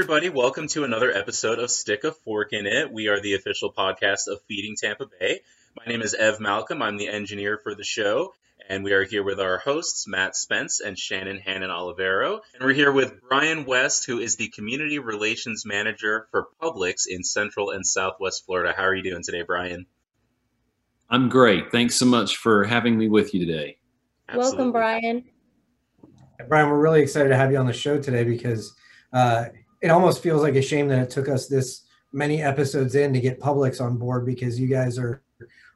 everybody. Welcome to another episode of Stick a Fork in It. We are the official podcast of Feeding Tampa Bay. My name is Ev Malcolm. I'm the engineer for the show, and we are here with our hosts, Matt Spence and Shannon Hannon-Olivero. And we're here with Brian West, who is the Community Relations Manager for Publix in Central and Southwest Florida. How are you doing today, Brian? I'm great. Thanks so much for having me with you today. Absolutely. Welcome, Brian. Brian, we're really excited to have you on the show today because it almost feels like a shame that it took us this many episodes in to get Publix on board, because you guys are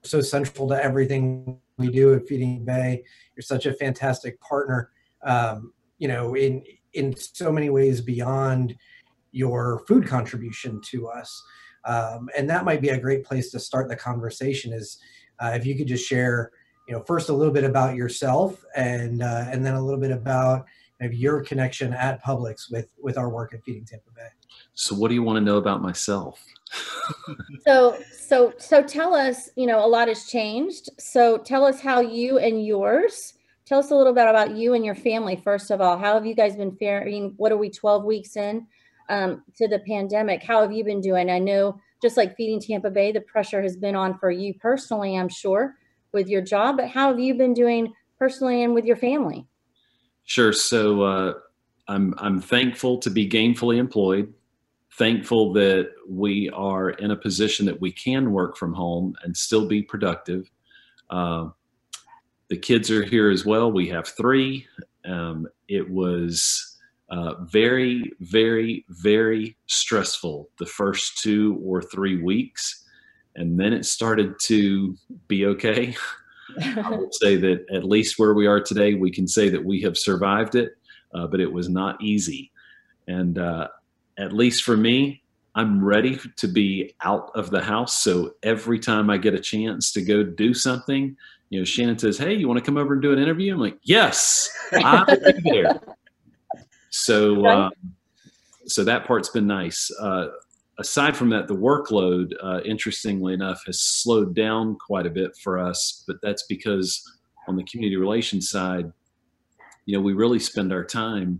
so central to everything we do at Feeding Bay. You're such a fantastic partner, you know, in so many ways beyond your food contribution to us. And that might be a great place to start the conversation is if you could just share, you know, first a little bit about yourself and then a little bit about your connection at Publix with our work at Feeding Tampa Bay. So what do you want to know about myself? So tell us, you know, a lot has changed. So tell us how you and yours, tell us a little bit about you and your family, first of all. How have you guys been faring? What are we 12 weeks in to the pandemic? How have you been doing? I know just like Feeding Tampa Bay, the pressure has been on for you personally, I'm sure, with your job, but how have you been doing personally and with your family? Sure. So I'm thankful to be gainfully employed, thankful that we are in a position that we can work from home and still be productive. The kids are here as well. We have three. It was very, very, very stressful the first 2 or 3 weeks, and then it started to be okay. I would say that at least where we are today, we can say that we have survived it, but it was not easy. And at least for me, I'm ready to be out of the house. So every time I get a chance to go do something, you know, Shannon says, "Hey, you want to come over and do an interview?" I'm like, "Yes, I'll be there." So, so that part's been nice. Aside from that, the workload, interestingly enough, has slowed down quite a bit for us, but that's because on the community relations side, you know, we really spend our time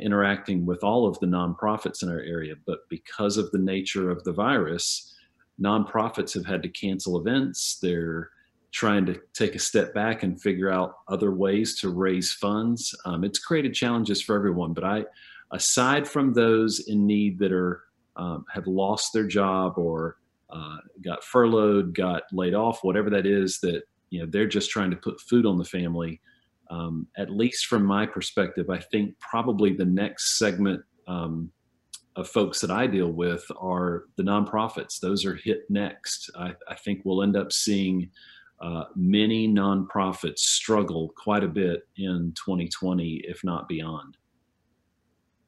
interacting with all of the nonprofits in our area, but because of the nature of the virus, nonprofits have had to cancel events. They're trying to take a step back and figure out other ways to raise funds. It's created challenges for everyone, but aside from those in need that are have lost their job or got furloughed, got laid off, whatever that is, that, you know, they're just trying to put food on the family. At least from my perspective, I think probably the next segment of folks that I deal with are the nonprofits. Those are hit next. I think we'll end up seeing many nonprofits struggle quite a bit in 2020, if not beyond.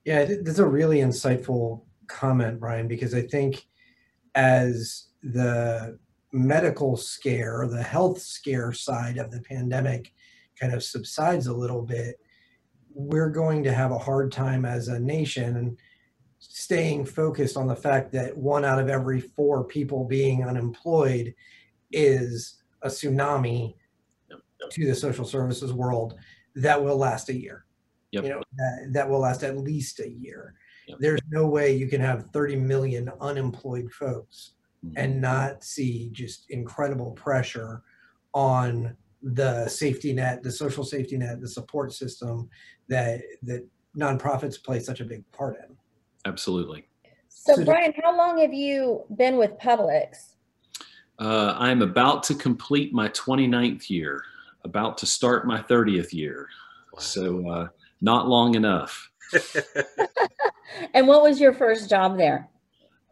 Yeah, that's a really insightful comment, Brian, because I think as the medical scare, the health scare side of the pandemic kind of subsides a little bit, we're going to have a hard time as a nation staying focused on the fact that 1 out of every 4 people being unemployed is a tsunami to the social services world that will last a year. Yep. You know, that will last at least a year. There's no way you can have 30 million unemployed folks and not see just incredible pressure on the safety net, the social safety net, the support system that nonprofits play such a big part in. Absolutely. So Brian, how long have you been with Publix? I'm about to complete my 29th year, about to start my 30th year. Wow. So not long enough. And what was your first job there?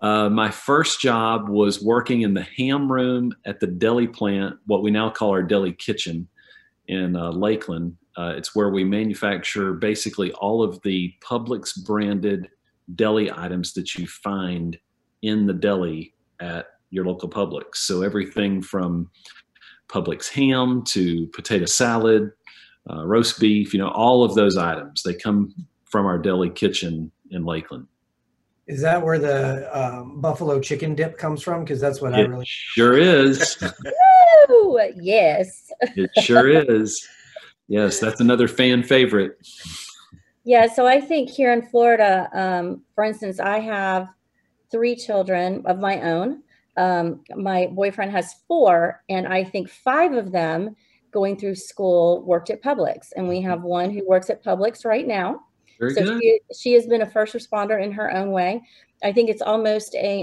My first job was working in the ham room at the deli plant, what we now call our deli kitchen in Lakeland. It's where we manufacture basically all of the Publix branded deli items that you find in the deli at your local Publix. So everything from Publix ham to potato salad, roast beef, you know, all of those items, they come from our deli kitchen in Lakeland. Is that where the buffalo chicken dip comes from? Because that's what I really sure is. Woo! Yes. It sure is. Yes, that's another fan favorite. Yeah, so I think here in Florida, for instance, I have 3 children of my own. My boyfriend has 4, and I think 5 of them going through school worked at Publix. And we have one who works at Publix right now. So she has been a first responder in her own way. I think it's almost a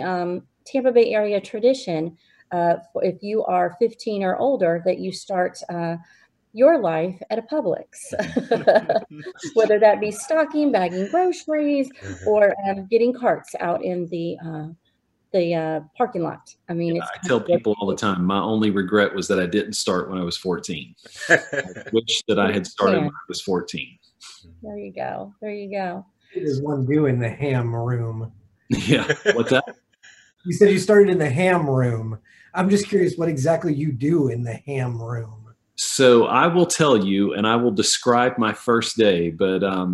Tampa Bay area tradition. If you are 15 or older, that you start your life at a Publix, whether that be stocking, bagging groceries, or getting carts out in the parking lot. I mean, it's I tell people all the time, my only regret was that I didn't start when I was 14. I wish that I had started when I was 14. There you go. There you go. What does one do in the ham room? Yeah. What's that? You said you started in the ham room. I'm just curious what exactly you do in the ham room. So I will tell you, and I will describe my first day, but I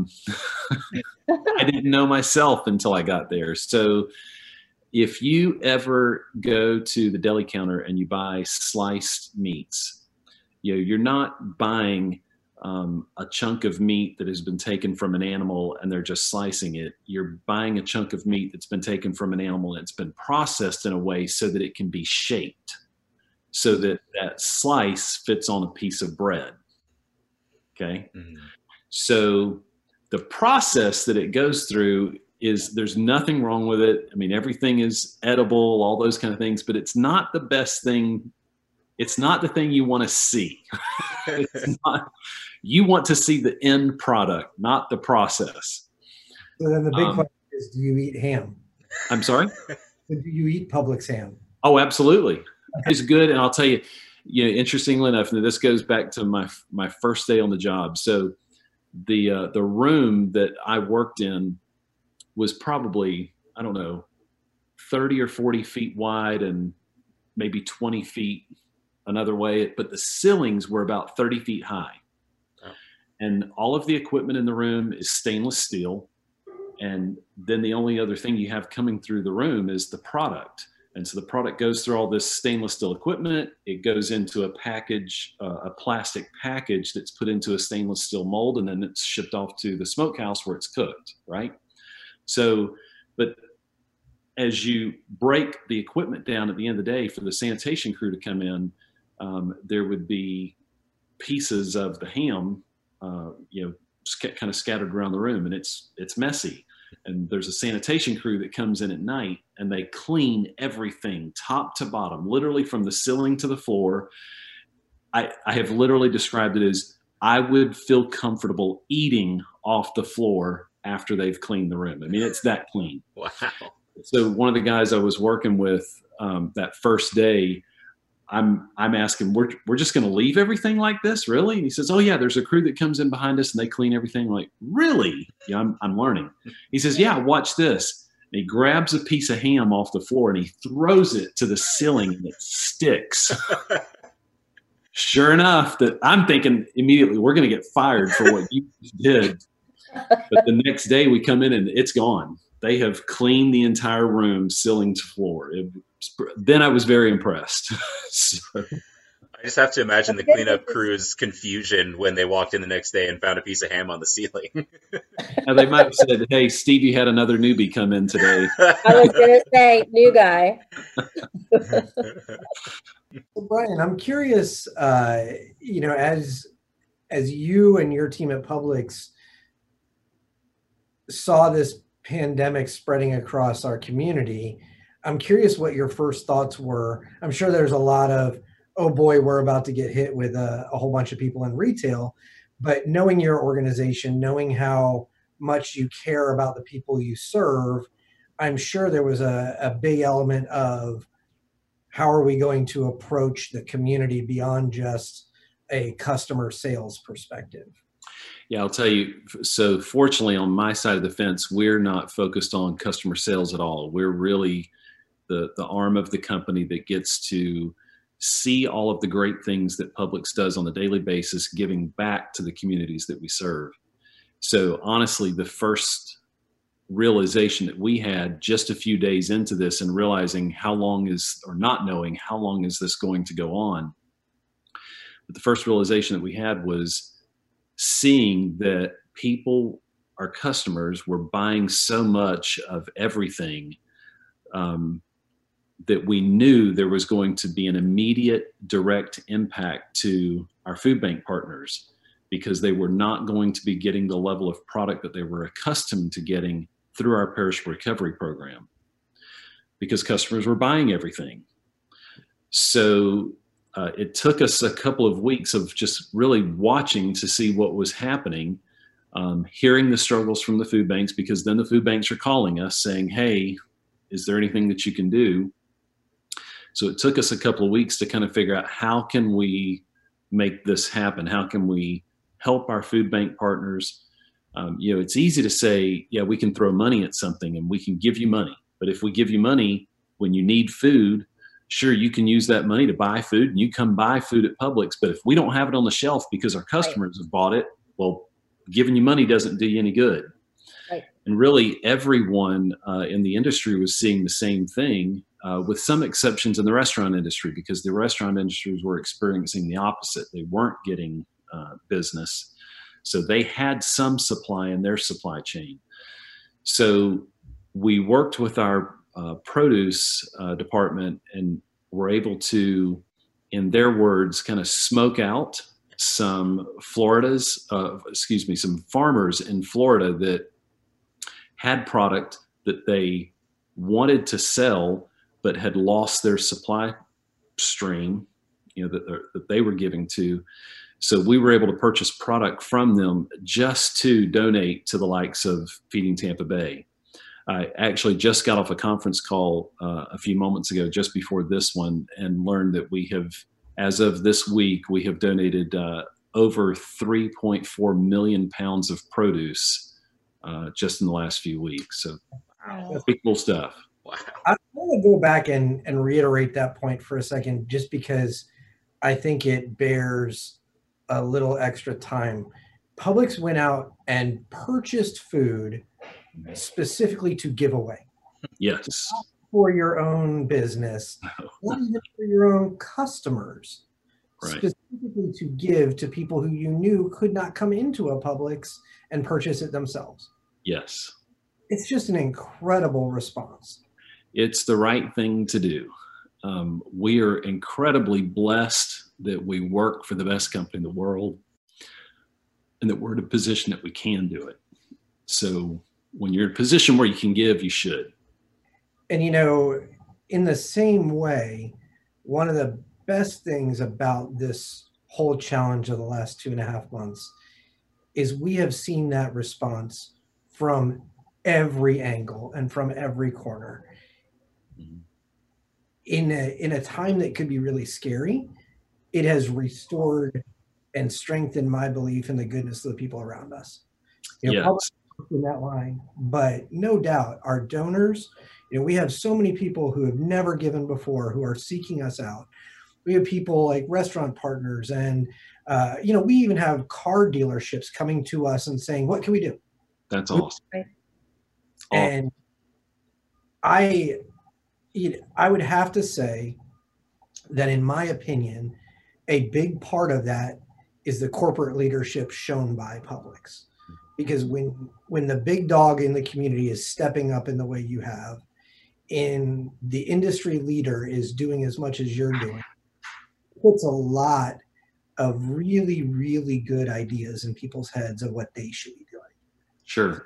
didn't know myself until I got there. So if you ever go to the deli counter and you buy sliced meats, you know, you're not buying a chunk of meat that has been taken from an animal and they're just slicing it. You're buying a chunk of meat that's been taken from an animal and it's been processed in a way so that it can be shaped, so that that slice fits on a piece of bread. Okay. Mm-hmm. So the process that it goes through is, there's nothing wrong with it. I mean, everything is edible, all those kind of things, but it's not the best thing. It's not the thing you want to see. It's not, you want to see the end product, not the process. So then the big question is, do you eat ham? I'm sorry? Do you eat Publix ham? Oh, absolutely. It's good. And I'll tell you, you know, interestingly enough, this goes back to my first day on the job. So the room that I worked in was probably, I don't know, 30 or 40 feet wide and maybe 20 feet another way, but the ceilings were about 30 feet high. Oh. And all of the equipment in the room is stainless steel. And then the only other thing you have coming through the room is the product. And so the product goes through all this stainless steel equipment. It goes into a package, a plastic package that's put into a stainless steel mold, and then it's shipped off to the smokehouse where it's cooked, right? So, but as you break the equipment down at the end of the day for the sanitation crew to come in, there would be pieces of the ham, you know, kind of scattered around the room, and it's messy. And there's a sanitation crew that comes in at night and they clean everything top to bottom, literally from the ceiling to the floor. I have literally described it as, I would feel comfortable eating off the floor after they've cleaned the room. I mean, it's that clean. Wow. So one of the guys I was working with that first day, I'm asking, we're just going to leave everything like this, really? And he says, oh yeah, there's a crew that comes in behind us and they clean everything. I'm like, really? Yeah, I'm learning. He says, yeah, watch this. And he grabs a piece of ham off the floor and he throws it to the ceiling and it sticks. Sure enough, that I'm thinking immediately, we're going to get fired for what you did. But the next day we come in and it's gone. They have cleaned the entire room, ceiling to floor. Then I was very impressed. So. I just have to imagine the cleanup crew's confusion when they walked in the next day and found a piece of ham on the ceiling. Now they might have said, hey, Stevie had another newbie come in today. I was going to say, new guy. Well, Brian, I'm curious, you know, as you and your team at Publix saw this pandemic spreading across our community, I'm curious what your first thoughts were. I'm sure there's a lot of, oh boy, we're about to get hit with a whole bunch of people in retail, but knowing your organization, knowing how much you care about the people you serve, I'm sure there was a big element of, how are we going to approach the community beyond just a customer sales perspective? Yeah, I'll tell you. So fortunately, on my side of the fence, we're not focused on customer sales at all. We're really the arm of the company that gets to see all of the great things that Publix does on a daily basis, giving back to the communities that we serve. So honestly, the first realization that we had just a few days into this and realizing how long is, or not knowing how long is this going to go on. But the first realization that we had was seeing that people our customers were buying so much of everything that we knew there was going to be an immediate direct impact to our food bank partners, because they were not going to be getting the level of product that they were accustomed to getting through our Perishable Recovery Program, because customers were buying everything. So it took us a couple of weeks of just really watching to see what was happening, hearing the struggles from the food banks, because then the food banks are calling us saying, hey, is there anything that you can do? So it took us a couple of weeks to kind of figure out, how can we make this happen? How can we help our food bank partners? You know, it's easy to say, yeah, we can throw money at something and we can give you money. But if we give you money when you need food, sure, you can use that money to buy food and you come buy food at Publix. But if we don't have it on the shelf because our customers have bought it, well, giving you money doesn't do you any good. Right. And really everyone in the industry was seeing the same thing, with some exceptions in the restaurant industry, because the restaurant industries were experiencing the opposite. They weren't getting business. So they had some supply in their supply chain. So we worked with our produce department and were able to, in their words, kind of smoke out some some farmers in Florida that had product that they wanted to sell, but had lost their supply stream, you know, that they were giving to. So we were able to purchase product from them just to donate to the likes of Feeding Tampa Bay. I actually just got off a conference call a few moments ago, just before this one, and learned that we have, as of this week, we have donated over 3.4 million pounds of produce just in the last few weeks. So wow. Pretty cool stuff. Wow. I want to go back and reiterate that point for a second, just because I think it bears a little extra time. Publix went out and purchased food specifically to give away. Yes. Not for your own business, not even for your own customers. Right. Specifically to give to people who you knew could not come into a Publix and purchase it themselves. Yes. It's just an incredible response. It's the right thing to do. We are incredibly blessed that we work for the best company in the world and that we're in a position that we can do it. So when you're in a position where you can give, you should. And, you know, in the same way, one of the best things about this whole challenge of the last 2.5 months is we have seen that response from every angle and from every corner. In a time that could be really scary, it has restored and strengthened my belief in the goodness of the people around us. You know, yes. In that line, but no doubt our donors, you know, we have so many people who have never given before who are seeking us out. We have people like restaurant partners and, you know, we even have car dealerships coming to us and saying, what can we do? That's awesome. And I would have to say that, in my opinion, a big part of that is the corporate leadership shown by Publix. Because when the big dog in the community is stepping up in the way you have, and the industry leader is doing as much as you're doing, it puts a lot of really, really good ideas in people's heads of what they should be doing. Sure.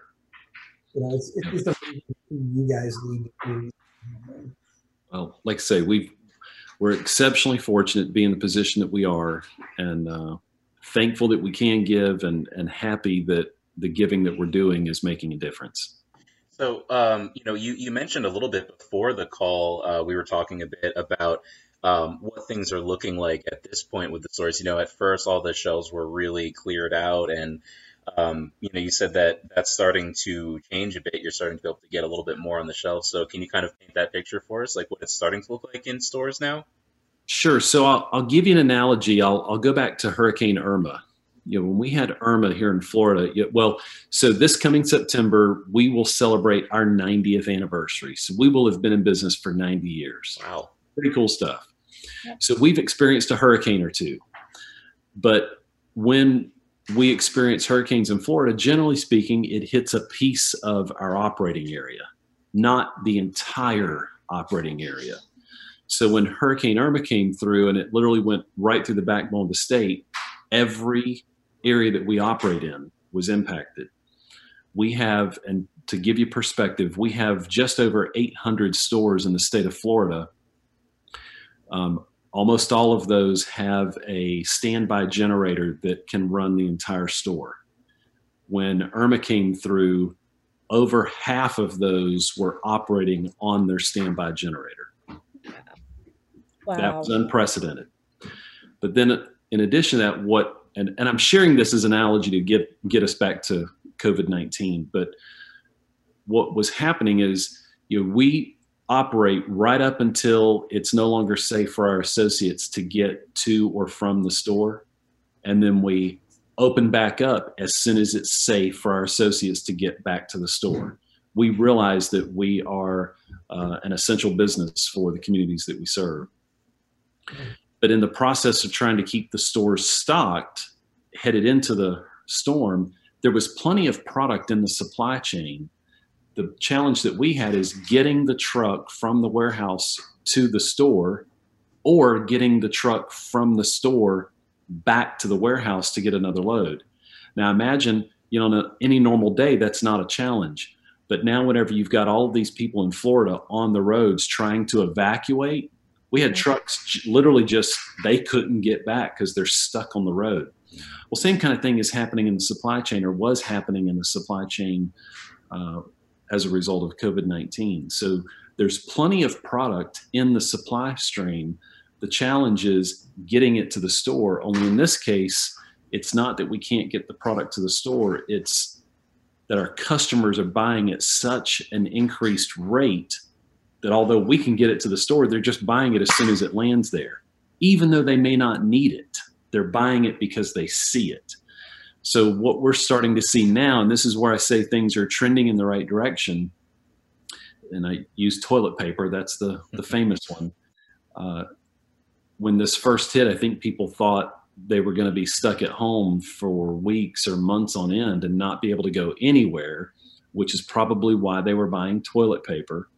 You know, it's just something you guys need to do. Well, like I say, we're exceptionally fortunate to be in the position that we are, and thankful that we can give, and happy that the giving that we're doing is making a difference. So, you know, you mentioned a little bit before the call, we were talking a bit about what things are looking like at this point with the stores. You know, at first, all the shelves were really cleared out, and, you know, you said that that's starting to change a bit. You're starting to be able to get a little bit more on the shelf. So can you kind of paint that picture for us, like what it's starting to look like in stores now? Sure. So I'll give you an analogy. I'll go back to Hurricane Irma. You know, when we had Irma here in Florida, well, so this coming September, we will celebrate our 90th anniversary. So we will have been in business for 90 years. Wow. Pretty cool stuff. Yeah. So we've experienced a hurricane or two. But when we experience hurricanes in Florida, generally speaking, it hits a piece of our operating area, not the entire operating area. So when Hurricane Irma came through and it literally went right through the backbone of the state, every area that we operate in was impacted. We have, and to give you perspective, we have just over 800 stores in the state of Florida. Almost all of those have a standby generator that can run the entire store. When Irma came through, over half of those were operating on their standby generator. Wow. That was unprecedented. But then in addition to that, and I'm sharing this as an analogy to get us back to COVID-19, but what was happening is, you know, we operate right up until it's no longer safe for our associates to get to or from the store. And then we open back up as soon as it's safe for our associates to get back to the store. We realize that we are an essential business for the communities that we serve. But in the process of trying to keep the stores stocked, headed into the storm, there was plenty of product in the supply chain. The challenge that we had is getting the truck from the warehouse to the store, or getting the truck from the store back to the warehouse to get another load. Now imagine, you know, on any normal day, that's not a challenge. But now whenever you've got all of these people in Florida on the roads trying to evacuate, we had trucks literally just, they couldn't get back because they're stuck on the road. Well, same kind of thing is happening in the supply chain, or was happening in the supply chain as a result of COVID-19. So there's plenty of product in the supply stream. The challenge is getting it to the store. Only in this case, it's not that we can't get the product to the store. It's that our customers are buying at such an increased rate that although we can get it to the store, they're just buying it as soon as it lands there. Even though they may not need it, they're buying it because they see it. So what we're starting to see now, and this is where I say things are trending in the right direction, and I use toilet paper, that's the famous one. When this first hit, I think people thought they were going to be stuck at home for weeks or months on end and not be able to go anywhere, which is probably why they were buying toilet paper.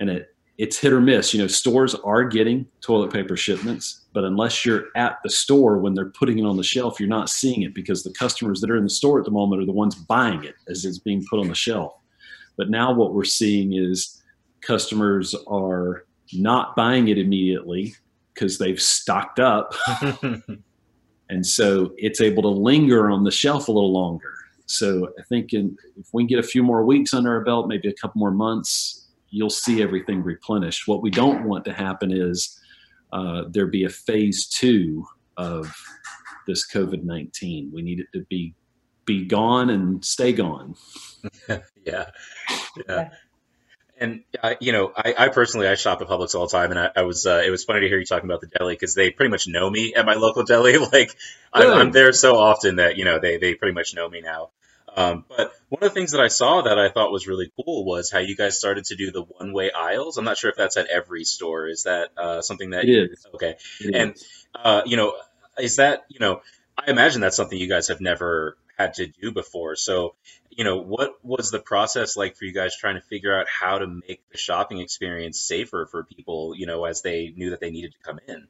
And it's hit or miss. You know, stores are getting toilet paper shipments, but unless you're at the store when they're putting it on the shelf, you're not seeing it, because the customers that are in the store at the moment are the ones buying it as it's being put on the shelf. But now what we're seeing is customers are not buying it immediately because they've stocked up. And so it's able to linger on the shelf a little longer. So I think if we can get a few more weeks under our belt, maybe a couple more months, you'll see everything replenished. What we don't want to happen is there be a phase 2 of this COVID-19. We need it to be gone and stay gone. Yeah. And, you know, I personally, I shop at Publix all the time, and I was, it was funny to hear you talking about the deli, because they pretty much know me at my local deli. Like, really? I'm there so often that, you know, they pretty much know me now. But one of the things that I saw that I thought was really cool was how you guys started to do the one-way aisles. I'm not sure if that's at every store. Is that something that you – okay. And, you know, is that – you know, I imagine that's something you guys have never – had to do before. So, you know, what was the process like for you guys trying to figure out how to make the shopping experience safer for people, you know, as they knew that they needed to come in?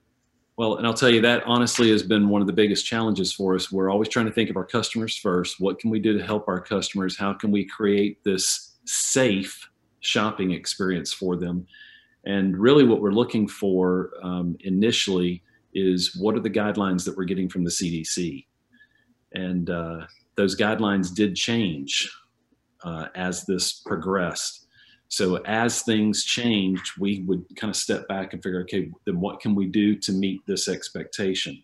Well, and I'll tell you, that honestly has been one of the biggest challenges for us. We're always trying to think of our customers first. What can we do to help our customers? How can we create this safe shopping experience for them? And really what we're looking for initially is, what are the guidelines that we're getting from the CDC? And those guidelines did change as this progressed. So as things changed, we would kind of step back and figure, okay, then what can we do to meet this expectation?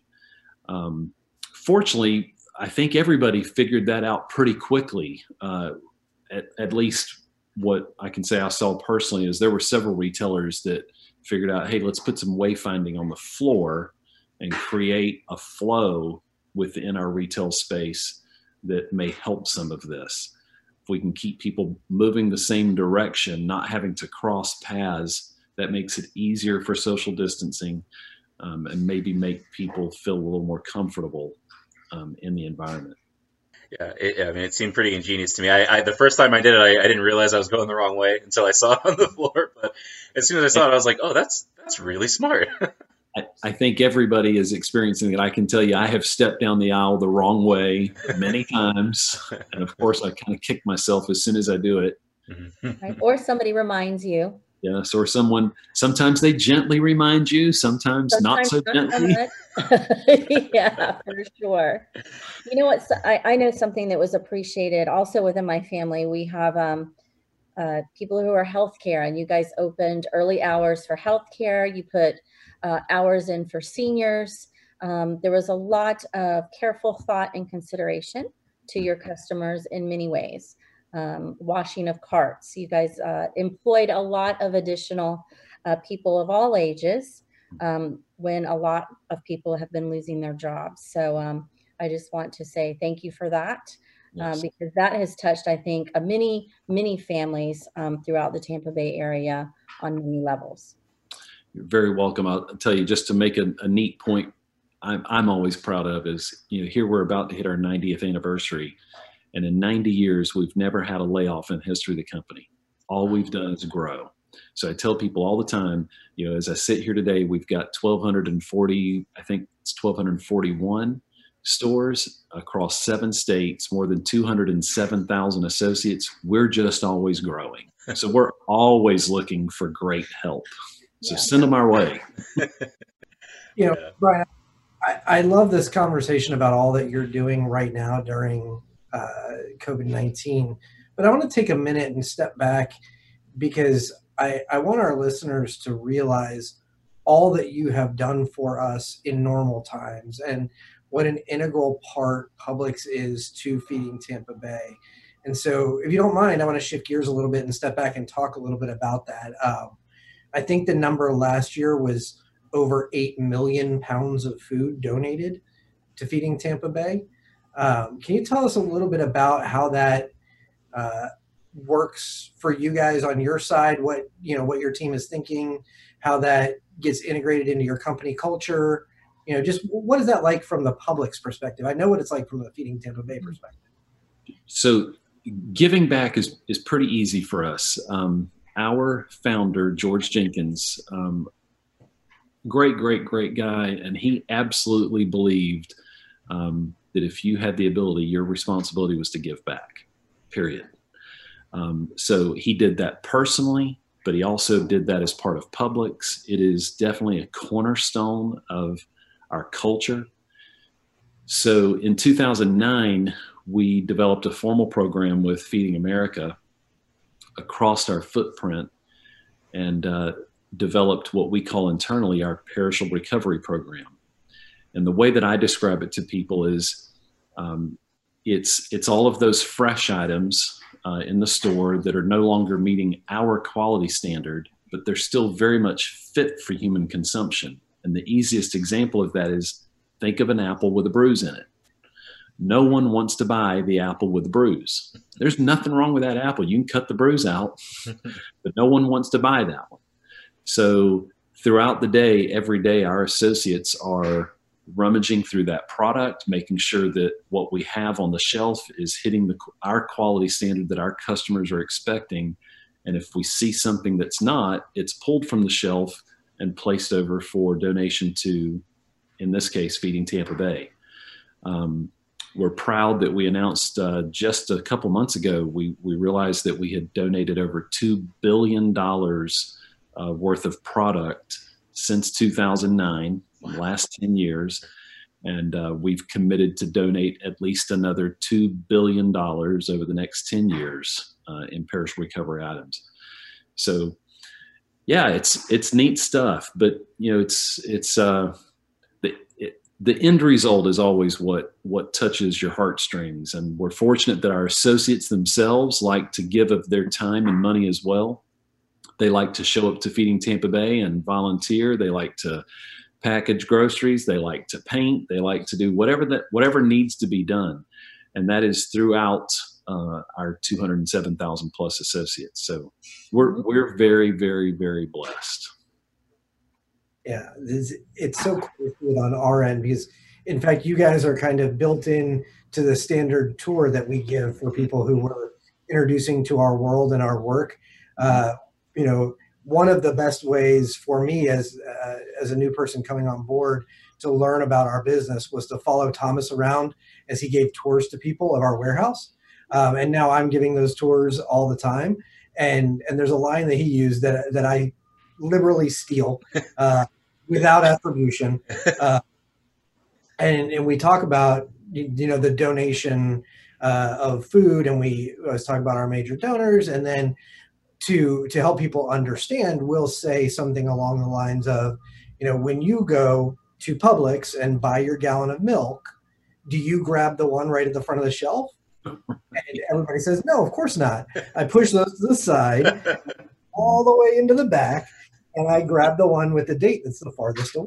Fortunately, I think everybody figured that out pretty quickly. At least what I can say I saw personally is there were several retailers that figured out, hey, let's put some wayfinding on the floor and create a flow within our retail space that may help some of this. If we can keep people moving the same direction, not having to cross paths, that makes it easier for social distancing and maybe make people feel a little more comfortable in the environment. Yeah, it seemed pretty ingenious to me. The first time I did it, I didn't realize I was going the wrong way until I saw it on the floor. But as soon as I saw it, I was like, oh, that's really smart. I think everybody is experiencing it. I can tell you, I have stepped down the aisle the wrong way many times. And of course, I kind of kick myself as soon as I do it. Right. Or somebody reminds you. Yes, or someone, sometimes they gently remind you, sometimes not so gently. Yeah, for sure. You know what, so I know something that was appreciated also within my family. We have people who are healthcare, and you guys opened early hours for healthcare. You put hours in for seniors. There was a lot of careful thought and consideration to your customers in many ways. Washing of carts. You guys employed a lot of additional people of all ages when a lot of people have been losing their jobs. So I just want to say thank you for that, yes. Because that has touched, I think, many, many families throughout the Tampa Bay area on many levels. You're very welcome. I'll tell you, just to make a neat point I'm always proud of is, you know, here we're about to hit our 90th anniversary. And in 90 years, we've never had a layoff in the history of the company. All we've done is grow. So I tell people all the time, you know, as I sit here today, we've got 1,240, I think it's 1,241 stores across 7 states, more than 207,000 associates. We're just always growing. So we're always looking for great help. So yeah. Send them our way. You know, Brian, I love this conversation about all that you're doing right now during COVID-19, but I want to take a minute and step back because I want our listeners to realize all that you have done for us in normal times and what an integral part Publix is to Feeding Tampa Bay. And so if you don't mind, I want to shift gears a little bit and step back and talk a little bit about that. I think the number last year was over 8 million pounds of food donated to Feeding Tampa Bay. Can you tell us a little bit about how that works for you guys on your side? What, you know, what your team is thinking, how that gets integrated into your company culture? You know, just what is that like from the Publix perspective? I know what it's like from the Feeding Tampa Bay perspective. So giving back is pretty easy for us. Our founder, George Jenkins, great guy, and he absolutely believed that if you had the ability, your responsibility was to give back, period. So he did that personally, but he also did that as part of Publix. It is definitely a cornerstone of our culture. So in 2009, we developed a formal program with Feeding America across our footprint and developed what we call internally our Perishable Recovery Program. And the way that I describe it to people is it's all of those fresh items in the store that are no longer meeting our quality standard, but they're still very much fit for human consumption. And the easiest example of that is think of an apple with a bruise in it. No one wants to buy the apple with a bruise. There's nothing wrong with that apple. You can cut the bruise out, but no one wants to buy that one. So throughout the day, every day, our associates are rummaging through that product, making sure that what we have on the shelf is hitting our quality standard that our customers are expecting. And if we see something that's not, it's pulled from the shelf and placed over for donation to, in this case, Feeding Tampa Bay. We're proud that we announced just a couple months ago, we realized that we had donated over $2 billion worth of product since 2009. Last 10 years, and we've committed to donate at least another $2 billion over the next 10 years in perishable recovery items. So, yeah, it's neat stuff. But you know, the end result is always what touches your heartstrings. And we're fortunate that our associates themselves like to give of their time and money as well. They like to show up to Feeding Tampa Bay and volunteer. They like to package groceries, they like to paint, they like to do whatever needs to be done. And that is throughout our 207,000 plus associates. So we're very, very, very blessed. Yeah, it's so cool on our end because In fact, you guys are kind of built in to the standard tour that we give for people who we're introducing to our world and our work. You know, one of the best ways for me as a new person coming on board to learn about our business was to follow Thomas around as he gave tours to people of our warehouse. And now I'm giving those tours all the time. And there's a line that he used that I liberally steal without attribution. And we talk about, you know, the donation of food, and we always talk about our major donors. And then to help people understand, we'll say something along the lines of, you know, when you go to Publix and buy your gallon of milk, do you grab the one right at the front of the shelf? And everybody says, no, of course not. I push those to the side, all the way into the back, and I grab the one with the date that's the farthest away.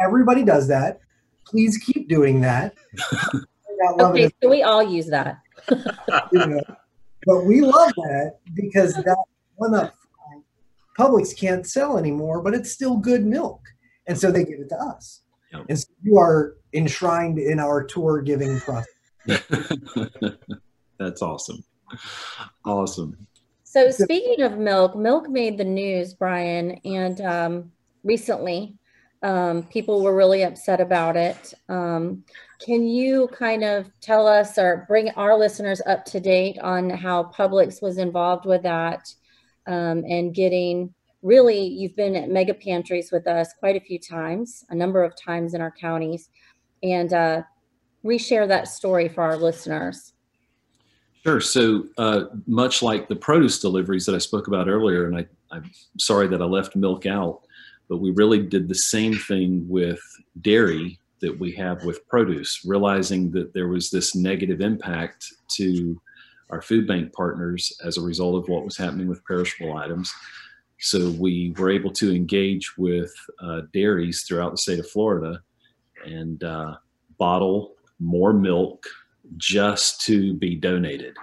Everybody does that. Please keep doing that. Okay, so we all use that. You know, but we love that because that one up front, Publix can't sell anymore, but it's still good milk. And so they give it to us. Yep. And so you are enshrined in our tour giving process. That's awesome. Awesome. So speaking of milk made the news, Brian, and recently people were really upset about it. Can you kind of tell us or bring our listeners up to date on how Publix was involved with that and getting, really, you've been at Mega Pantries with us quite a few times, a number of times in our counties, and reshare that story for our listeners. Sure. So much like the produce deliveries that I spoke about earlier, and I'm sorry that I left milk out, but we really did the same thing with dairy that we have with produce, realizing that there was this negative impact to our food bank partners as a result of what was happening with perishable items. So we were able to engage with dairies throughout the state of Florida and bottle more milk just to be donated.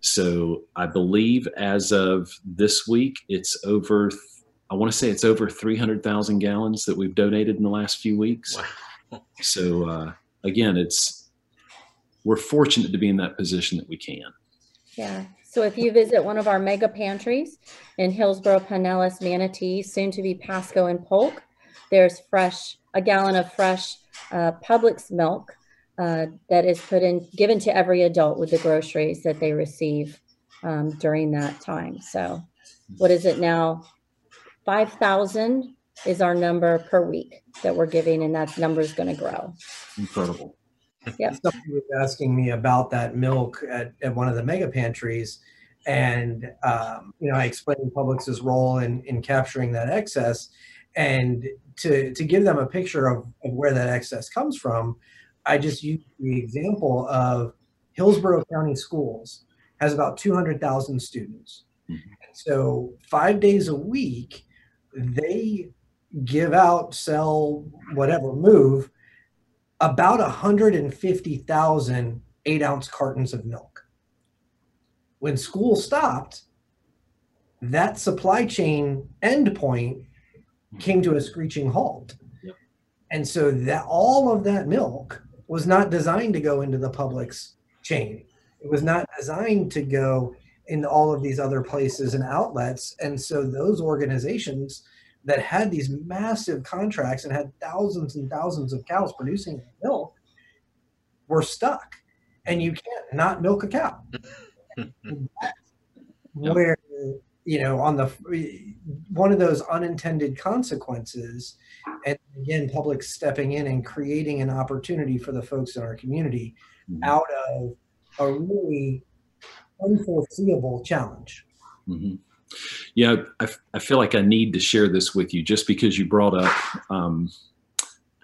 So I believe as of this week, it's over, I want to say it's over 300,000 gallons that we've donated in the last few weeks. Wow. So again, we're fortunate to be in that position that we can. Yeah. So if you visit one of our Mega Pantries in Hillsborough, Pinellas, Manatee, soon to be Pasco and Polk, there's a gallon of fresh Publix milk that is given to every adult with the groceries that they receive during that time. So what is it now? 5,000 is our number per week that we're giving, and that number is going to grow. Incredible. Yeah. Somebody was asking me about that milk at one of the Mega Pantries, and you know, I explained Publix's role in capturing that excess, and to give them a picture of where that excess comes from, I just used the example of Hillsborough County Schools has about 200,000 students. Mm-hmm. So 5 days a week, they give out, sell, whatever, move about 150,000 8-ounce cartons of milk. When school stopped, that supply chain endpoint came to a screeching halt. Yep. And so that all of that milk was not designed to go into the Publix chain. It was not designed to go into all of these other places and outlets. And so those organizations that had these massive contracts and had thousands and thousands of cows producing milk were stuck. And you can't not milk a cow. Where, you know, on one of those unintended consequences, and again, Publix stepping in and creating an opportunity for the folks in our community out of a really unforeseeable challenge. Mm-hmm. Yeah, I feel like I need to share this with you just because you brought up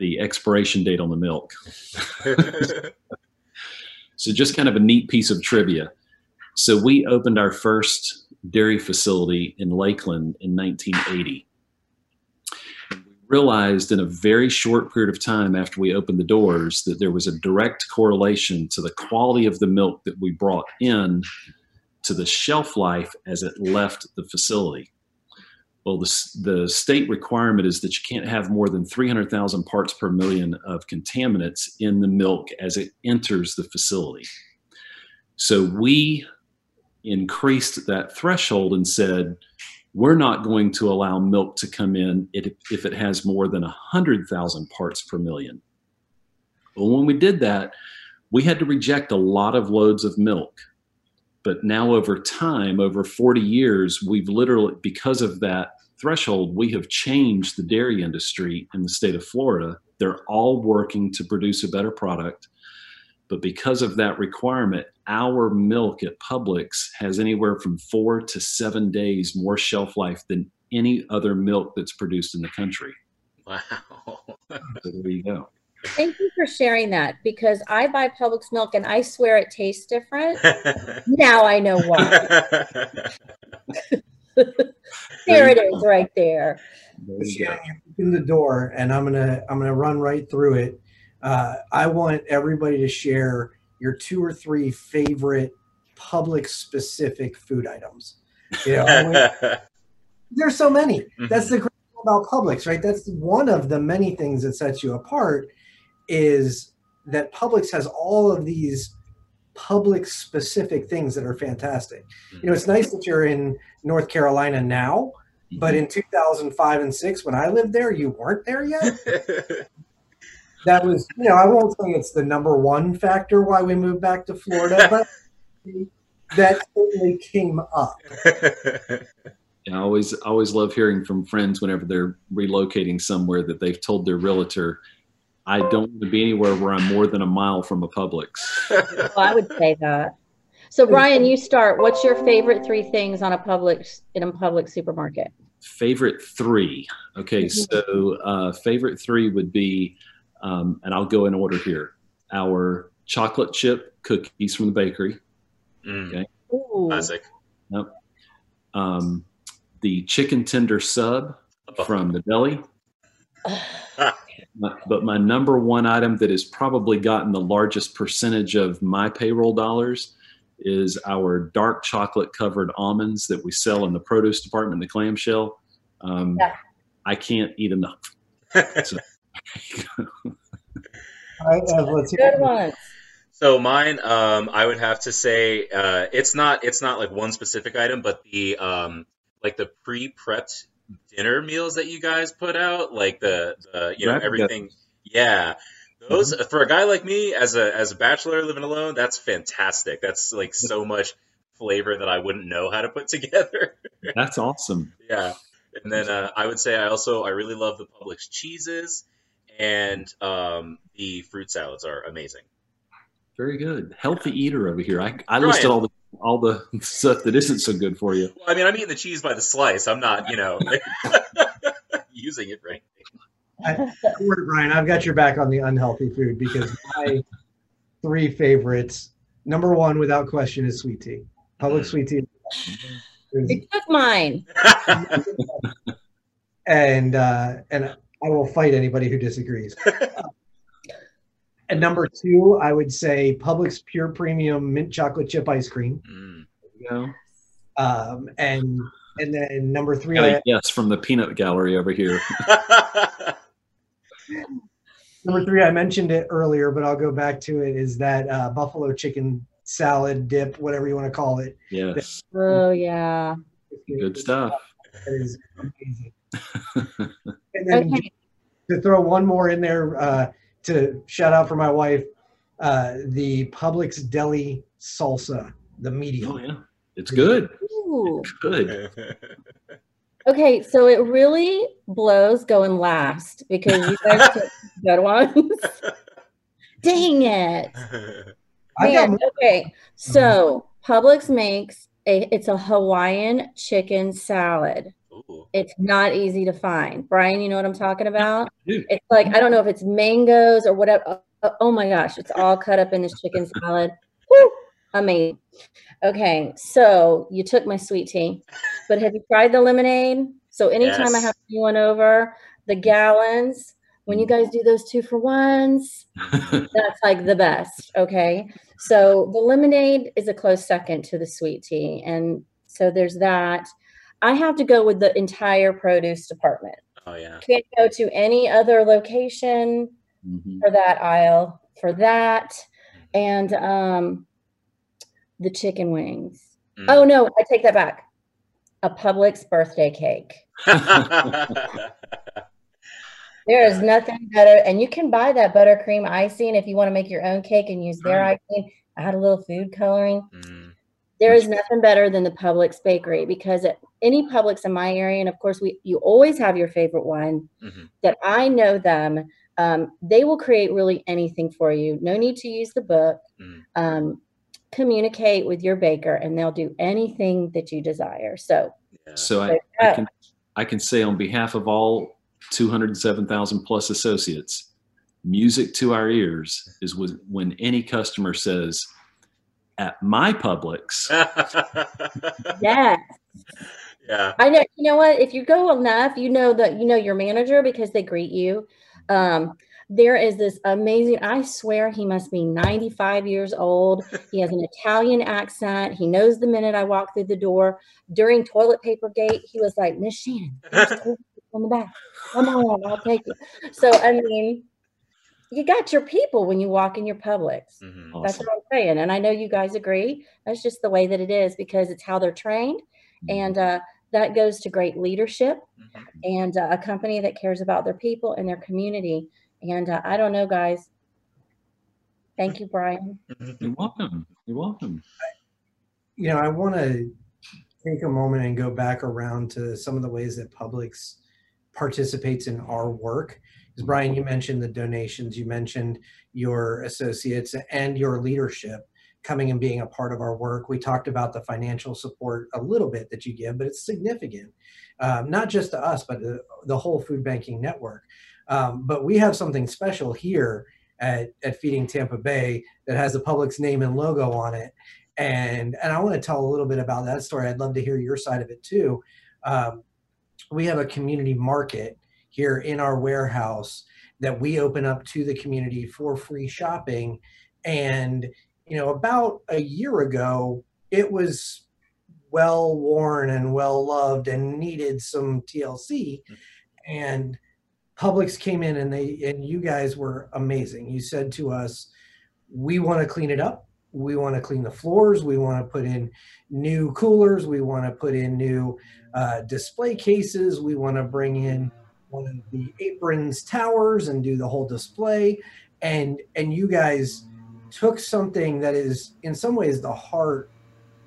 the expiration date on the milk. So just kind of a neat piece of trivia. So we opened our first dairy facility in Lakeland in 1980. We realized in a very short period of time after we opened the doors that there was a direct correlation to the quality of the milk that we brought in to the shelf life as it left the facility. Well, the state requirement is that you can't have more than 300,000 parts per million of contaminants in the milk as it enters the facility. So we increased that threshold and said, we're not going to allow milk to come in if it has more than 100,000 parts per million. Well, when we did that, we had to reject a lot of loads of milk. But now over time, over 40 years, we've literally, because of that threshold, we have changed the dairy industry in the state of Florida. They're all working to produce a better product. But because of that requirement, our milk at Publix has anywhere from 4 to 7 days more shelf life than any other milk that's produced in the country. Wow. So there you go. Thank you for sharing that, because I buy Publix milk and I swear it tastes different. Now I know why. There it is right there. Shannon, open the door and I'm gonna run right through it. I want everybody to share your 2 or 3 favorite Publix specific food items. You know, there's so many. That's the great thing about Publix, right? That's one of the many things that sets you apart, is that Publix has all of these Publix specific things that are fantastic. You know, it's nice that you're in North Carolina now, but in 2005 and 6, when I lived there, you weren't there yet. That was, you know, I won't say it's the #1 factor why we moved back to Florida, but that certainly came up. Yeah, I always love hearing from friends whenever they're relocating somewhere that they've told their realtor, I don't want to be anywhere where I'm more than a mile from a Publix. Well, I would say that. So, Brian, you start. What's your favorite 3 things on a Publix, in a Publix supermarket? Favorite 3. Okay, so favorite 3 would be, and I'll go in order here, our chocolate chip cookies from the bakery. Okay. Ooh. Classic. Yep. The chicken tender sub from the deli. But my #1 item that has probably gotten the largest percentage of my payroll dollars is our dark chocolate covered almonds that we sell in the produce department, the clamshell. Yeah. I can't eat enough. So. So mine, I would have to say, it's not like one specific item, but the like the pre-prepped dinner meals that you guys put out, like the you know, everything. Yeah, those for a guy like me, as a bachelor living alone, that's fantastic. That's like so much flavor that I wouldn't know how to put together. That's awesome. Yeah, and then I would say I really love the Publix cheeses, and the fruit salads are amazing. Very good, healthy eater over here. I listed all the stuff that isn't so good for you. Well, I mean, I'm eating the cheese by the slice. I'm not, you know, using it right. Brian, I've got your back on the unhealthy food, because my 3 favorites, #1, without question, is sweet tea. Publix sweet tea. It took mine. And I will fight anybody who disagrees. And #2, I would say Publix Pure Premium Mint Chocolate Chip Ice Cream. You know, and then #3. Yes, from the peanut gallery over here. #3, I mentioned it earlier, but I'll go back to it. Is that buffalo chicken salad dip, whatever you want to call it? Yes. Oh yeah. Good stuff. That is amazing. And then to throw one more in there. To shout out for my wife, the Publix deli salsa, the meaty. Oh yeah, it's good. Ooh. It's good. Okay, so it really blows going last, because you guys took good ones. Dang it! Man, okay, so Publix makes it's a Hawaiian chicken salad. It's not easy to find. Brian, you know what I'm talking about? It's like, I don't know if it's mangoes or whatever. Oh my gosh, it's all cut up in this chicken salad. Woo! Amazing. Okay, so you took my sweet tea, but have you tried the lemonade? So anytime I have anyone over, the gallons, when you guys do those 2-for-1s, that's like the best, okay? So the lemonade is a close second to the sweet tea. And so there's that. I have to go with the entire produce department. Oh yeah. Can't go to any other location for that aisle for that. And the chicken wings. Oh no, I take that back. A Publix birthday cake. There is nothing better. And you can buy that buttercream icing if you want to make your own cake and use their icing. Add a little food coloring. There is nothing better than the Publix bakery, because at any Publix in my area, and of course you always have your favorite one, that I know them. They will create really anything for you. No need to use the book. Communicate with your baker and they'll do anything that you desire. So I can say on behalf of all 207,000 plus associates, music to our ears is when any customer says, "At my Publix." Yes. Yeah. I know. You know what? If you go enough, you know your manager, because they greet you. There is this amazing, I swear he must be 95 years old. He has an Italian accent. He knows the minute I walk through the door. During toilet paper gate, he was like, "Miss Shannon, there's toilet paper on the back. Come on, I'll take it." So, I mean, you got your people when you walk in your Publix. Awesome. That's what I'm saying. And I know you guys agree. That's just the way that it is, because it's how they're trained. And that goes to great leadership and a company that cares about their people and their community. And I don't know, guys. Thank you, Brian. You're welcome. You're welcome. You know, I want to take a moment and go back around to some of the ways that Publix participates in our work. Because Brian, you mentioned the donations, you mentioned your associates and your leadership coming and being a part of our work. We talked about the financial support a little bit that you give, but it's significant, not just to us, but the whole food banking network. But we have something special here at Feeding Tampa Bay that has the Publix name and logo on it. And I want to tell a little bit about that story. I'd love to hear your side of it too. We have a community market here in our warehouse that we open up to the community for free shopping. And, you know, about a year ago, it was well-worn and well-loved and needed some TLC. And Publix came in and you guys were amazing. You said to us, "We want to clean it up. We want to clean the floors. We want to put in new coolers. We want to put in new display cases. We want to bring in one of the Aprons towers and do the whole display." And you guys took something that is in some ways the heart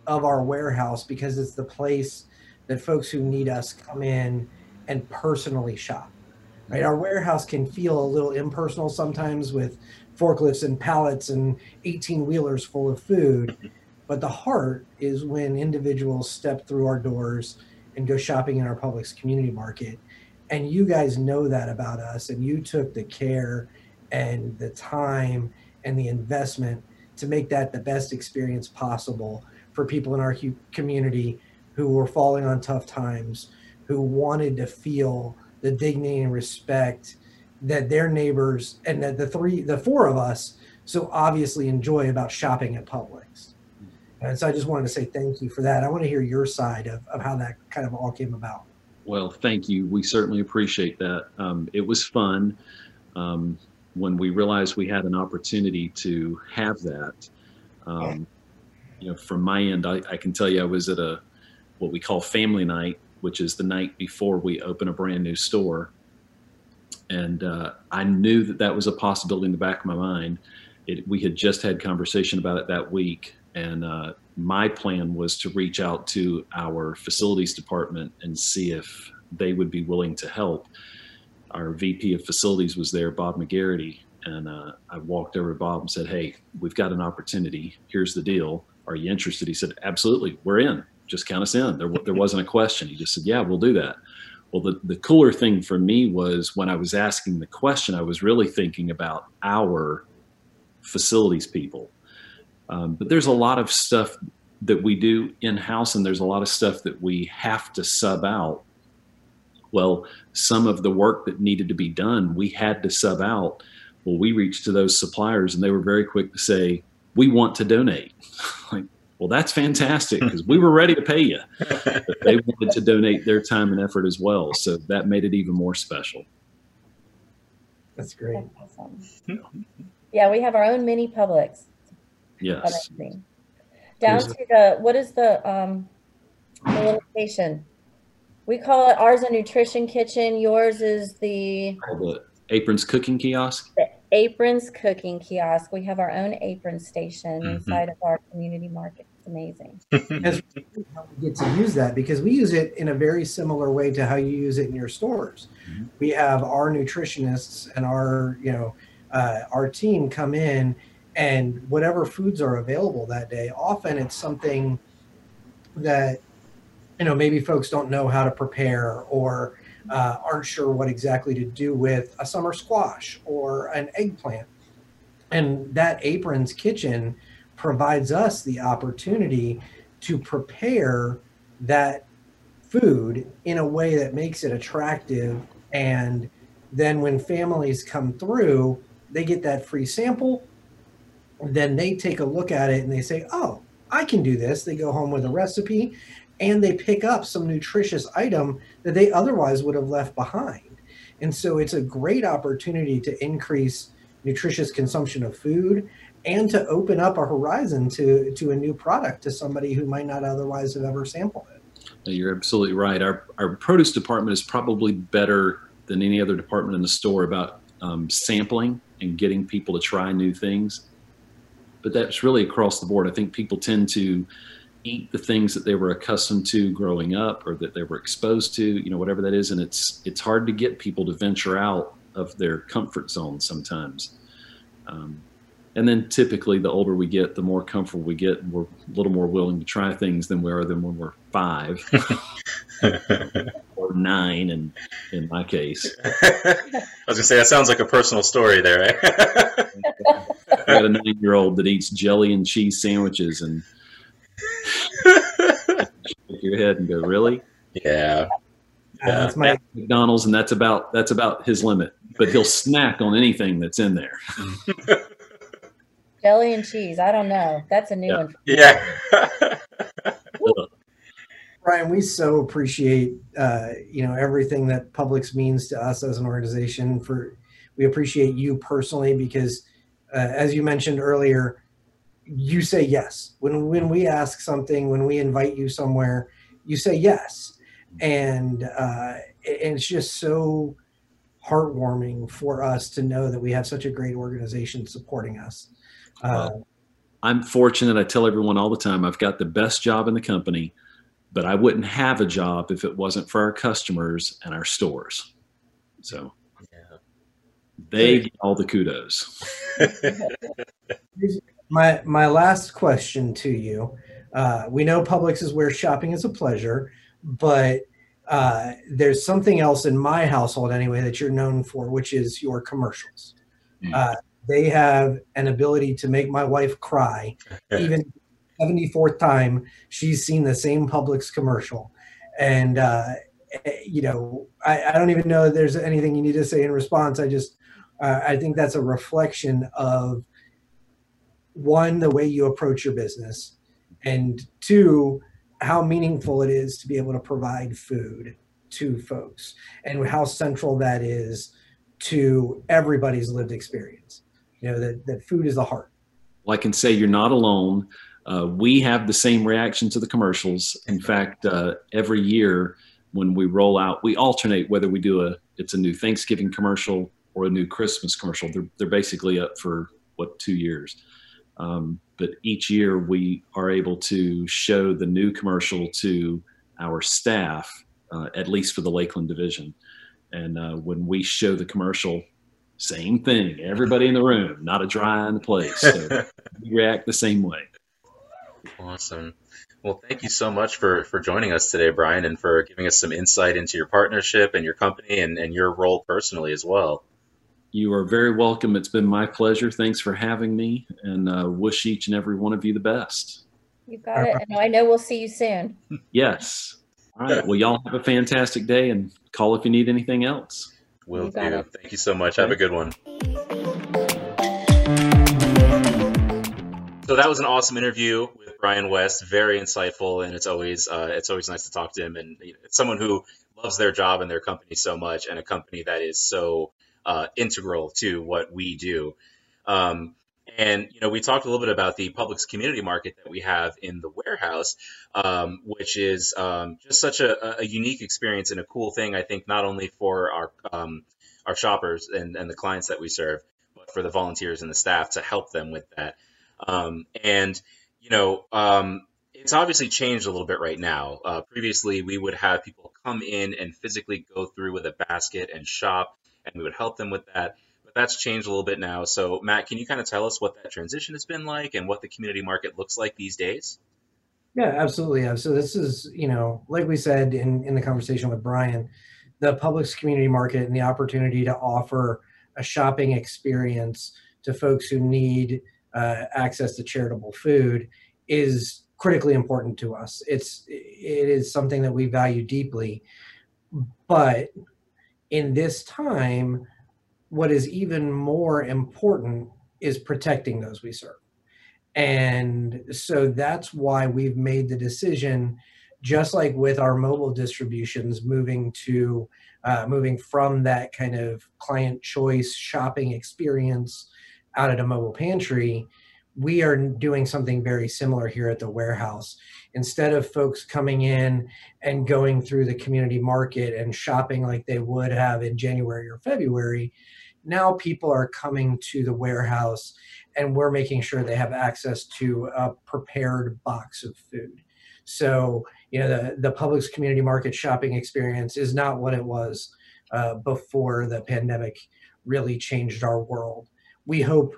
of our warehouse, because it's the place that folks who need us come in and personally shop. Right, our warehouse can feel a little impersonal sometimes with forklifts and pallets and 18-wheelers full of food, but the heart is when individuals step through our doors and go shopping in our Publix community market. And you guys know that about us, and you took the care and the time and the investment to make that the best experience possible for people in our community who were falling on tough times, who wanted to feel the dignity and respect that their neighbors and that the four of us so obviously enjoy about shopping at Publix. And so I just wanted to say thank you for that. I want to hear your side of how that kind of all came about. Well, thank you. We certainly appreciate that. It was fun when we realized we had an opportunity to have that. You know, from my end, I can tell you I was at a what we call family night, which is the night before we open a brand new store. And I knew that was a possibility in the back of my mind. We had just had conversation about it that week. And my plan was to reach out to our facilities department and see if they would be willing to help. Our VP of facilities was there, Bob McGarrity. And I walked over to Bob and said, "Hey, we've got an opportunity. Here's the deal. Are you interested?" He said, "Absolutely, we're in. Just count us in." There wasn't a question. He just said, "Yeah, we'll do that." Well, the cooler thing for me was when I was asking the question, I was really thinking about our facilities people. But there's a lot of stuff that we do in-house, and there's a lot of stuff that we have to sub out. Well, some of the work that needed to be done, we had to sub out. Well, we reached to those suppliers, and they were very quick to say, "We want to donate." Like, Well, that's fantastic, because we were ready to pay you. But they wanted to donate their time and effort as well. So that made it even more special. That's great. That's awesome. Yeah, we have our own mini Publix. Yes. Down to the, what is the limitation? We call it, ours a nutrition kitchen. Yours is the... The Aprons cooking kiosk? The Aprons cooking kiosk. We have our own Apron station inside of our community market. It's amazing. That's really how we get to use that, because we use it in a very similar way to how you use it in your stores. Mm-hmm. We have our nutritionists and our, you know, our team come in, and whatever foods are available that day, often it's something that, you know, maybe folks don't know how to prepare, or aren't sure what exactly to do with a summer squash or an eggplant. And that Aprons kitchen provides us the opportunity to prepare that food in a way that makes it attractive. And then when families come through, they get that free sample. Then they take a look at it and they say, oh, I can do this. They go home with a recipe, and they pick up some nutritious item that they otherwise would have left behind. And so it's a great opportunity to increase nutritious consumption of food and to open up a horizon to a new product to somebody who might not otherwise have ever sampled it. You're absolutely right. Our produce department is probably better than any other department in the store about sampling and getting people to try new things. But that's really across the board. I think people tend to eat the things that they were accustomed to growing up, or that they were exposed to, you know, whatever that is. And it's hard to get people to venture out of their comfort zone sometimes. And then typically the older we get, the more comfortable we get, and we're a little more willing to try things than we are than when we're 5 or 9. And in my case, I was gonna say, that sounds like a personal story there, right? I got a 9-year-old that eats jelly and cheese sandwiches, and shake your head and go, really? Yeah. That's my McDonald's, and that's about his limit. But he'll snack on anything that's in there. Jelly and cheese. I don't know. That's a new one. Yeah. Brian, we so appreciate you know, everything that Publix means to us as an organization. We appreciate you personally, because as you mentioned earlier, you say yes. When we ask something, when we invite you somewhere, you say yes. And it's just so heartwarming for us to know that we have such a great organization supporting us. I'm fortunate. I tell everyone all the time, I've got the best job in the company, but I wouldn't have a job if it wasn't for our customers and our stores. So yeah, they get all the kudos. My last question to you, we know Publix is where shopping is a pleasure, but there's something else in my household anyway that you're known for, which is your commercials. They have an ability to make my wife cry, even the 74th time she's seen the same Publix commercial. And, you know, I don't even know if there's anything you need to say in response. I just, I think that's a reflection of, one, the way you approach your business, and two, how meaningful it is to be able to provide food to folks, and how central that is to everybody's lived experience. You know, that food is the heart. Well, I can say you're not alone. We have the same reaction to the commercials. In fact, every year when we roll out, we alternate whether we do it's a new Thanksgiving commercial or a new Christmas commercial. They're basically up for, what, 2 years. But each year we are able to show the new commercial to our staff, at least for the Lakeland division. And when we show the commercial, same thing, everybody in the room, not a dry eye in the place. So we react the same way. Awesome. Well, thank you so much for joining us today, Brian, and for giving us some insight into your partnership and your company and your role personally as well. You are very welcome. It's been my pleasure. Thanks for having me, and wish each and every one of you the best. You got it. And I know we'll see you soon. Yes. All right. Well, y'all have a fantastic day, and call if you need anything else. Will do. It. Thank you so much. Have a good one. So that was an awesome interview with with Brian West, very insightful, and it's always nice to talk to him. And you know, it's someone who loves their job and their company so much, and a company that is so integral to what we do. And you know, we talked a little bit about the Publix community market that we have in the warehouse, which is just such a unique experience and a cool thing, I think, not only for our shoppers and the clients that we serve, but for the volunteers and the staff to help them with that. And you know, it's obviously changed a little bit right now. Previously, we would have people come in and physically go through with a basket and shop, and we would help them with that. That's changed a little bit now. So Matt, can you kind of tell us what that transition has been like and what the community market looks like these days? Yeah, absolutely. So this is, you know, like we said in the conversation with Brian, the Publix community market and the opportunity to offer a shopping experience to folks who need access to charitable food is critically important to us. It is something that we value deeply. But in this time, what is even more important is protecting those we serve. And so that's why we've made the decision, just like with our mobile distributions, moving from that kind of client choice shopping experience out at a mobile pantry, we are doing something very similar here at the warehouse. Instead of folks coming in and going through the community market and shopping like they would have in January or February, now people are coming to the warehouse and we're making sure they have access to a prepared box of food. So, you know, the Publix community market shopping experience is not what it was before the pandemic really changed our world. We hope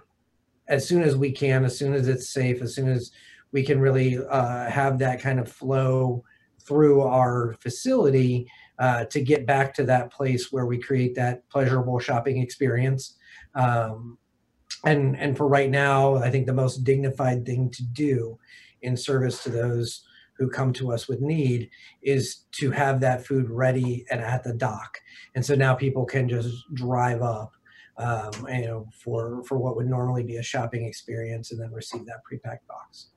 as soon as we can, as soon as it's safe, as soon as we can really have that kind of flow through our facility to get back to that place where we create that pleasurable shopping experience. And for right now, I think the most dignified thing to do in service to those who come to us with need is to have that food ready and at the dock. And so now people can just drive up you know, for what would normally be a shopping experience, and then receive that prepacked box.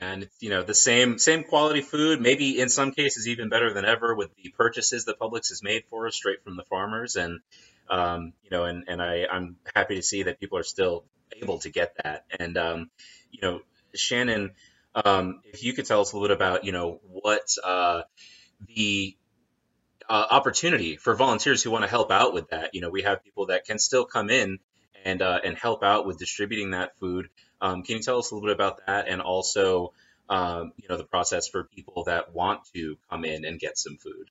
And it's, you know, the same quality food, maybe in some cases even better than ever, with the purchases that Publix has made for us straight from the farmers. And you know, and I'm happy to see that people are still able to get that. And you know, Shannon, if you could tell us a little bit about, you know, what the opportunity for volunteers who want to help out with that. You know, we have people that can still come in and help out with distributing that food. Can you tell us a little bit about that, and also, you know, the process for people that want to come in and get some food?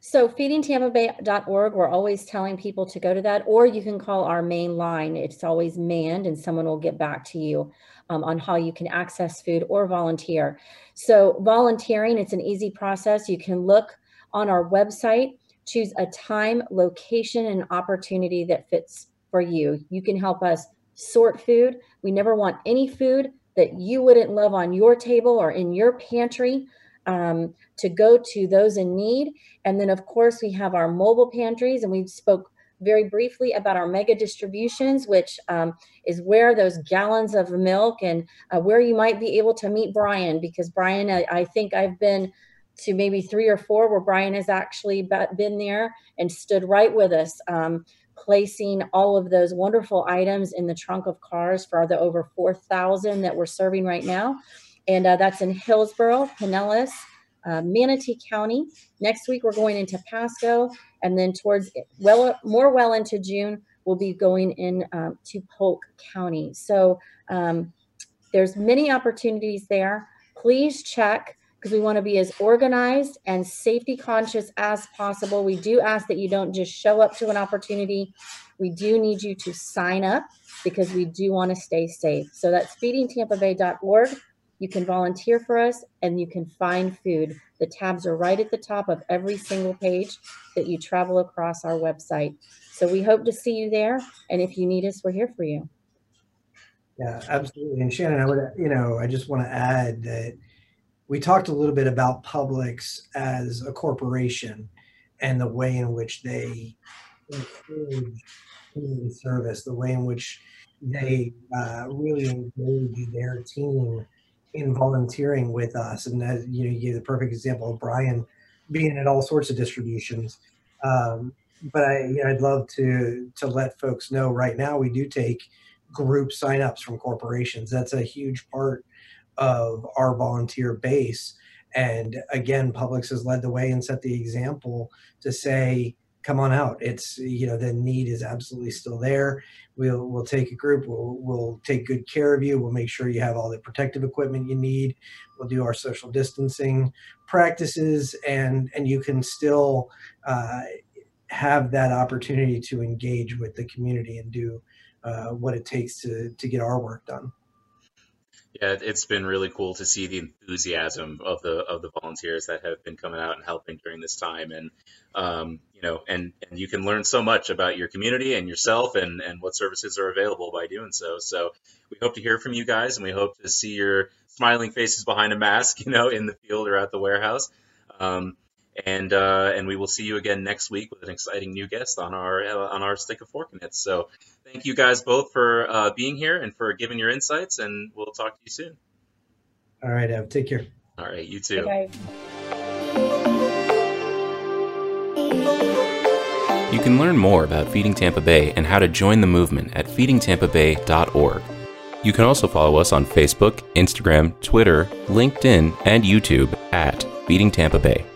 So feedingtampabay.org, we're always telling people to go to that, or you can call our main line. It's always manned, and someone will get back to you on how you can access food or volunteer. So volunteering, it's an easy process. You can look on our website, choose a time, location, and opportunity that fits for you. You can help us sort food. We never want any food that you wouldn't love on your table or in your pantry to go to those in need. And then of course we have our mobile pantries, and we spoke very briefly about our mega distributions, which is where those gallons of milk and where you might be able to meet Brian, because Brian, I think I've been to maybe 3 or 4 where Brian has actually been there and stood right with us, placing all of those wonderful items in the trunk of cars for the over 4,000 that we're serving right now. And that's in Hillsborough, Pinellas, Manatee County. Next week, we're going into Pasco, and then towards well into June, we'll be going in to Polk County. So there's many opportunities there. Please check, because we want to be as organized and safety conscious as possible. We do ask that you don't just show up to an opportunity. We do need you to sign up, because we do want to stay safe. So that's feedingtampabay.org. You can volunteer for us, and you can find food. The tabs are right at the top of every single page that you travel across our website. So we hope to see you there. And if you need us, we're here for you. Yeah, absolutely. And Shannon, I just want to add that we talked a little bit about Publix as a corporation and the way in which they improve community service, the way in which they really engage their team in volunteering with us. And as you know, you gave the perfect example of Brian being at all sorts of distributions. But I'd love to let folks know right now, we do take group signups from corporations. That's a huge part of our volunteer base. And again, Publix has led the way and set the example to say, come on out. It's, you know, the need is absolutely still there. We'll take a group. We'll take good care of you. We'll make sure you have all the protective equipment you need. We'll do our social distancing practices, and you can still have that opportunity to engage with the community and do what it takes to get our work done. Yeah, it's been really cool to see the enthusiasm of the volunteers that have been coming out and helping during this time. And, you know, and you can learn so much about your community and yourself and what services are available by doing so. So we hope to hear from you guys, and we hope to see your smiling faces behind a mask, you know, in the field or at the warehouse. And we will see you again next week with an exciting new guest on our Stick a Fork in It. So thank you guys both for being here and for giving your insights, and we'll talk to you soon. All right, Ev, take care. All right, you too. Bye-bye. You can learn more about Feeding Tampa Bay and how to join the movement at feedingtampabay.org. You can also follow us on Facebook, Instagram, Twitter, LinkedIn, and YouTube at Feeding Tampa Bay.